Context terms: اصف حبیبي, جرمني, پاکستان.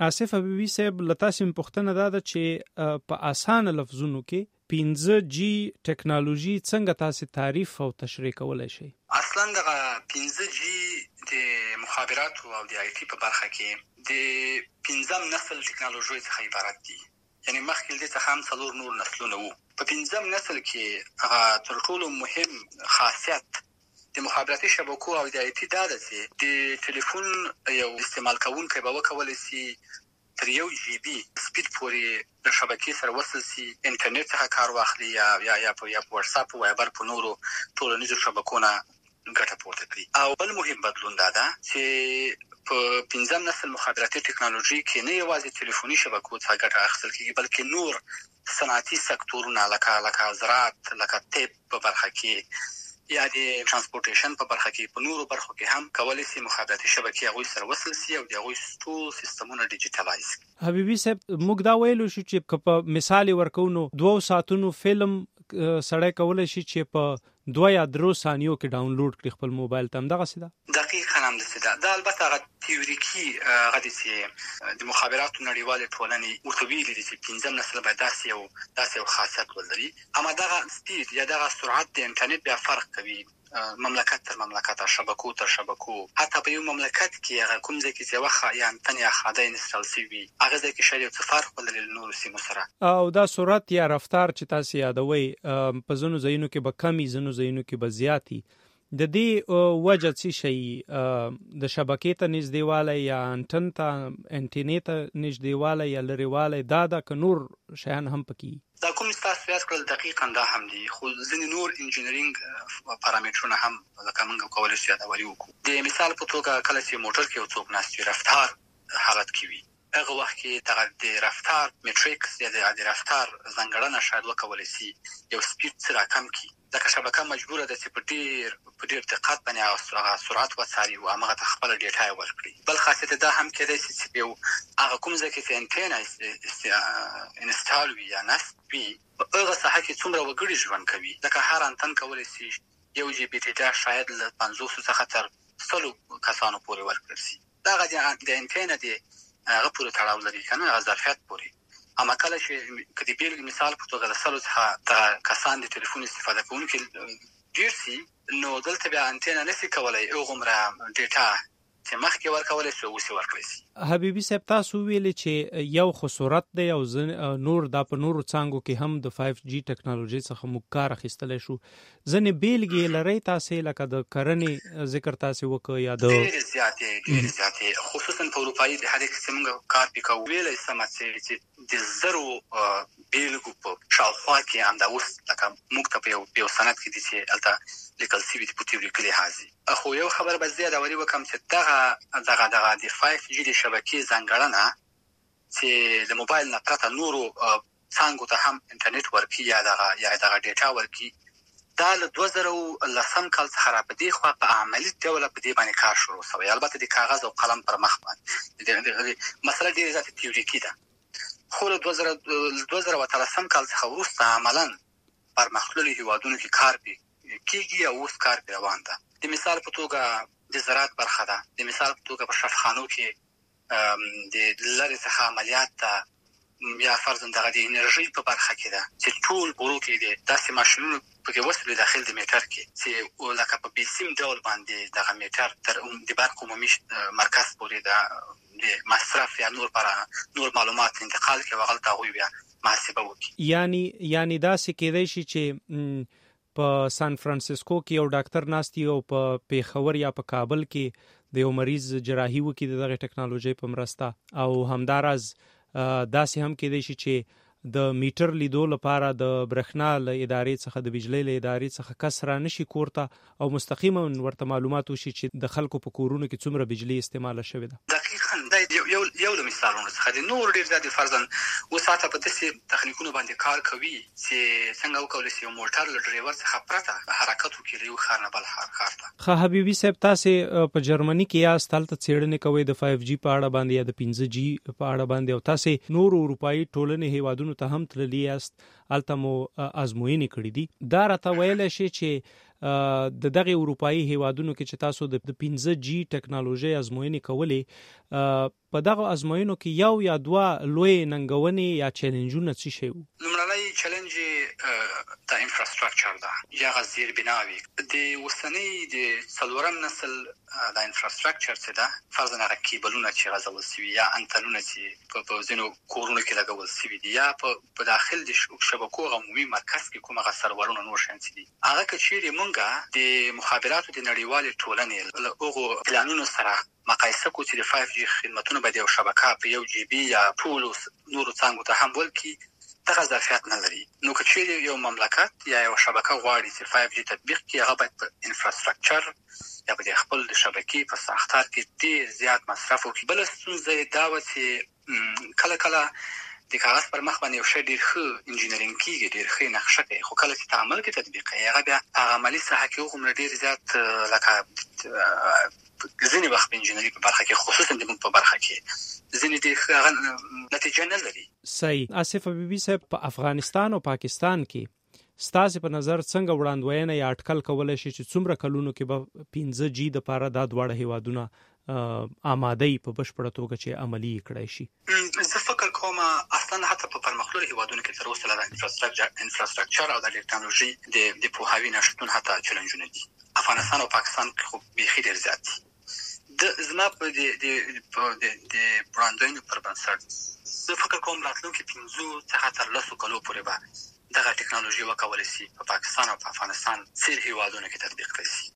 اصف حبیبي صاحب له تاسو پوښتنه ده چې په اسانه لفظونو کې 15G ټکنالوژي څنګه تاسو تعریف او تشریح کولای شئ؟ اصلا د 15G د مخابرات او د آی ټي په برخه کې د پنځم نسل ټکنالوژي څخه عبارت دي، یعنی مخکې د څخه هم څلور نور نسلونه وو. په پنځم نسل کې هغه تر ټولو مهم خاصیت د مخابراتي شبکو او د آی ټي دا ده چې د ټلیفون یو استعمال کوونکی به وکولی سي تر یو جی بي سپید پورې د شبکې سره وصل سي، انټرنېټ څخه کار واخلي یا په واتساپ او وایبر په نورو ټولنیزو شبکو نه ګټه پورته کړي. او بل مهم بدلون دا ده چې په پنځم نسل مخابراتي ټکنالوژي کې نه یوازې ټلیفوني شبکو څخه ګټه اخیستل کېږي، بلکې نور صنعتي سکتورونه لکه زراعت، لکه طب په برخه کې یا د ترانسپورټیشن په برخه کې په نورو برخو کې هم کولی شي مخابراتي شبکې هغوی سره وصل شي او د هغوی ټول سیستمونه ډیجیټلایز کړي. حبیبي صاحب موږ دا ویلو شو چې که په مثال ورکو نو 2 ساعتونو فلم سړی کولی شي چې په 2 یا 3 ثانیو کې ډاونلوډ کړي خپل موبایل ته، همدغسې ده دقیقا همداسې ده. دا البته هغه تیوریکي هغه دي چې د مخابراتو نړیوالې ټولنې ورته ویلي دي چې پنځم نسل باید داسې یو خاصیت ولري. اما دغه سپید یا دغه سرعت د انټرنېټ بیا فرق کوي مملکت تر مملکت، شبکو تر شبکو. حتی په یو مملکت کې هغه کوم ځای کې وخه یا انتن یا خاده انسټال سی وي، هغه ځای کې شریعت فرق ولري له نورو سیمو سره. او دا سرعت یا رفتار چې تاسو یادوي په زونو زینو کې به کمی، زونو زینو کې به زیاتی، د دې وجه څه شي؟ د شبکې ته نږدېوالی یا انتن ته انټینې ته نږدېوالی یا لرېوالی، دا که نور شیان هم پکې دا کوم تاسو یاد کړل دقیقاً دا هم دي، خو ځینې نور انجینرینګ پارامترونه هم لکه موږ کولی شو یادولي وکړو. د مثال په توګه کله چې موټر کې یو څوک ناست وي، رفتار حالت کې وي، هغه وخت کې دغه د رفتار میټریکس یا د رفتار ځانګړنه شاید وکولی شي یو سپید څه راکم کړي، ځکه شبکه مجبوره ده چې په ډېر دقت باندې هغه سرعت وڅاري او همغه ته خپله ډیټا یې ورکړي. بل خاصیت دا هم کېدای شي چې یو هغه کوم ځای کې چې انټینا انسټال وي یا نصب وي، په هغه ساحه کې څومره وګړي ژوند کوي، ځکه هر انتن کولی شي یو جی بي ډیټا شاید له 500 څخه تر 100 کسانو پورې ورکړل شي. دغه د انټینا دی هغه پورې تړاو لري که نه، هغه ظرفیت پورې. اما کله چې که د بېلګې مثال په توګه له 100 څخه کسان د ټلیفون استفاده کوونکي ډېر شي، نو دلته بیا انټینا نه شي کولی هغومره ډیټا چې مخکې ورکولی شي اوس یې ورکړی شي. حبیبي صاحب تاسو ویلي چې یو خو صورت دی او نور دا په نورو څانګو کې هم د 5G ټکنالوژۍ څخه موږ کار اخیستلی شو. ځینې بېلګې لرئ تاسې، لکه د کرنې ذکر تاسې وکړ یا د ډېرې زیاتې خصوصا په اروپایي اتحادیه کې چې موږ کار پرې کوو، ویلی سمه چې د 1000 بېلګو په شاوخوا کې همدا اوس لکه موږ ته په یو سند کې دي چې هلته لیکل شوي دي په تیوریکي لحاظ. خو یو خبر به زه یادوري وکړم چې دغه د 5G د شبکې ځانګړنه چې د موبایل نه پرته نورو څانګو ته هم انټرنېټ ورکړي یا دغه ډیټا ورکړي، دا له 2010 کال څخه را په دې خوا په عملي ډول په دې باندې کار شروع شوی. البته د کاغذ او قلم پر مخ باندې مسله ډېره زیاته تیوریکي ده، خو له 2013 کال څخه وروسته عملاً پرمختللي هېوادونو کې کار کېږي او اوس کار پرې روان ده. د مثال په توګه د زراعت برخه ده، د مثال په توګه په شفخانو کې د لرې څخه عملیات ته یا فرضاً دغه د انرژۍ په برخه کې ده چې ټول برو کې دي داسې ماشینونه پکې وصلي داخل د میټر کې چې لکه په بې سیم ډول باندې دغه میټر تر د برق عمومي مرکز پورې د مصرف یا نور معلومات انتقال کوي او هلته هغوی بیا محاسبه وکړي. یعنې داسې کېدای شي چې په سان فرانسیسکو کې یو ډاکټر ناست او په پیښور یا په کابل کې د یو مریض جراحي وکړي د دغه ټکنالوژۍ په مرسته، او همداراز داسې هم کېدای شي چې د میټر لیدو لپاره د برښنا له ادارې څخه، د بجلی له ادارې څخه کس را نشي کور ته او مستقیما ورته معلومات وشي چې د خلکو په کورونو کې څومره بجلی استعماله شوې ده. دقیقا دا یو له مثالونو څخه دی، نور ډېر زیات دي. فرضاً اوس حتی په داسې تخنیکونو باندې کار کوي چې څنګه وکولی شي یو موټر له ډریور څخه پرته حرکت وکړي له یو ښار نه بل ښار ته. ښه حبیبي صاحب تاسې په جرمني کې یاست، هلته څېړنې کوئ د 5G په اړه باندې یا د 15G په اړه باندې، او تاسې نور اروپایي ټولنې هېوادونو ته هم تللی یاست، هلته مو ازموینې کړي دي. دا راته ویلی شي چې د دغه اروپایي هیوادونو کې چې تاسو د 15G ټکنالوژي ازموینې کولې، په دغه ازموینو کې یو یا دوه لوی ننګونې یا چیلنجونه څه شي وو؟ لومړنی چیلنج د انفراستراکچر ده، یا زیربناوي د اوسنۍ د څلورم نسل دا انفراستراکچر څه ده، فرضاً هغه کیبلونه چې غځول سوي یا انتنونه چې په ځینو کورونو کې لګول سوي دي، یا په داخل د شبکو عمومي مرکز کې کوم هغه سرورونه نور شیان څه دي، هغه که چیرې مونږ د مخابراتو د نړیوالې ټولنې له هغو پلانونو سره مقایسه کو چې د 5G خدمتونه به د یو شبکه په یو جی بي یا پولو نورو څانګو ته هم ولکي، دغه ظرفیت نه لري. نو که چیرې یو مملکت یا یو شبکه غواړي چې 5G تطبیق کړي، هغه باید په انفراستراکچر یا په دې خپل د شبکې په ساختار کې ډېر زیات مصرف وکړي. بله ستونزه دا وه چې کله کله د کاغذ پر مخ باندې یو شی ډېر ښه انجینرینګ کېږي، ډېر ښه نقشه کوي، خو کله چې تعامل کې تطبیق کوي هغه بیا هغه عملي ساحه کې هغومره ډېر زیات لکه ځینې وخت په انجینري په برخه کې خصوصاً زموږ په برخه کې ځینې ډېر هغه نتیجه نه لري. صحیح. اصف حبیبي صاحب، په افغانستان او پاکستان کې ستاسو په نظر څنګه وړاندوینه یا اټکل کولای شي چې څومره کلونو کې به 15G د پاره دا دواړه هیوادونه آماده په بشپړه توګه چې عملی کړای شي؟ زه فکر کوم اصلا حتی په پرمختللو هیوادونو کې تر اوسه لا د انفراستراکچر او د ټکنالوژي د پوهاوي نشتون حتی چیلنجونه دي. افغانستان او پاکستان کې خو بیخي ډېر زیات دي. د زما په د وړاندوینو پر بنسټ زه فکر کوم راتلونکي 15 څخه تر 10 کلو پورې به دغه ټکنالوژي وکولای شي په پاکستان او په افغانستان سیر هیوادونو کې تطبیق کړي شي.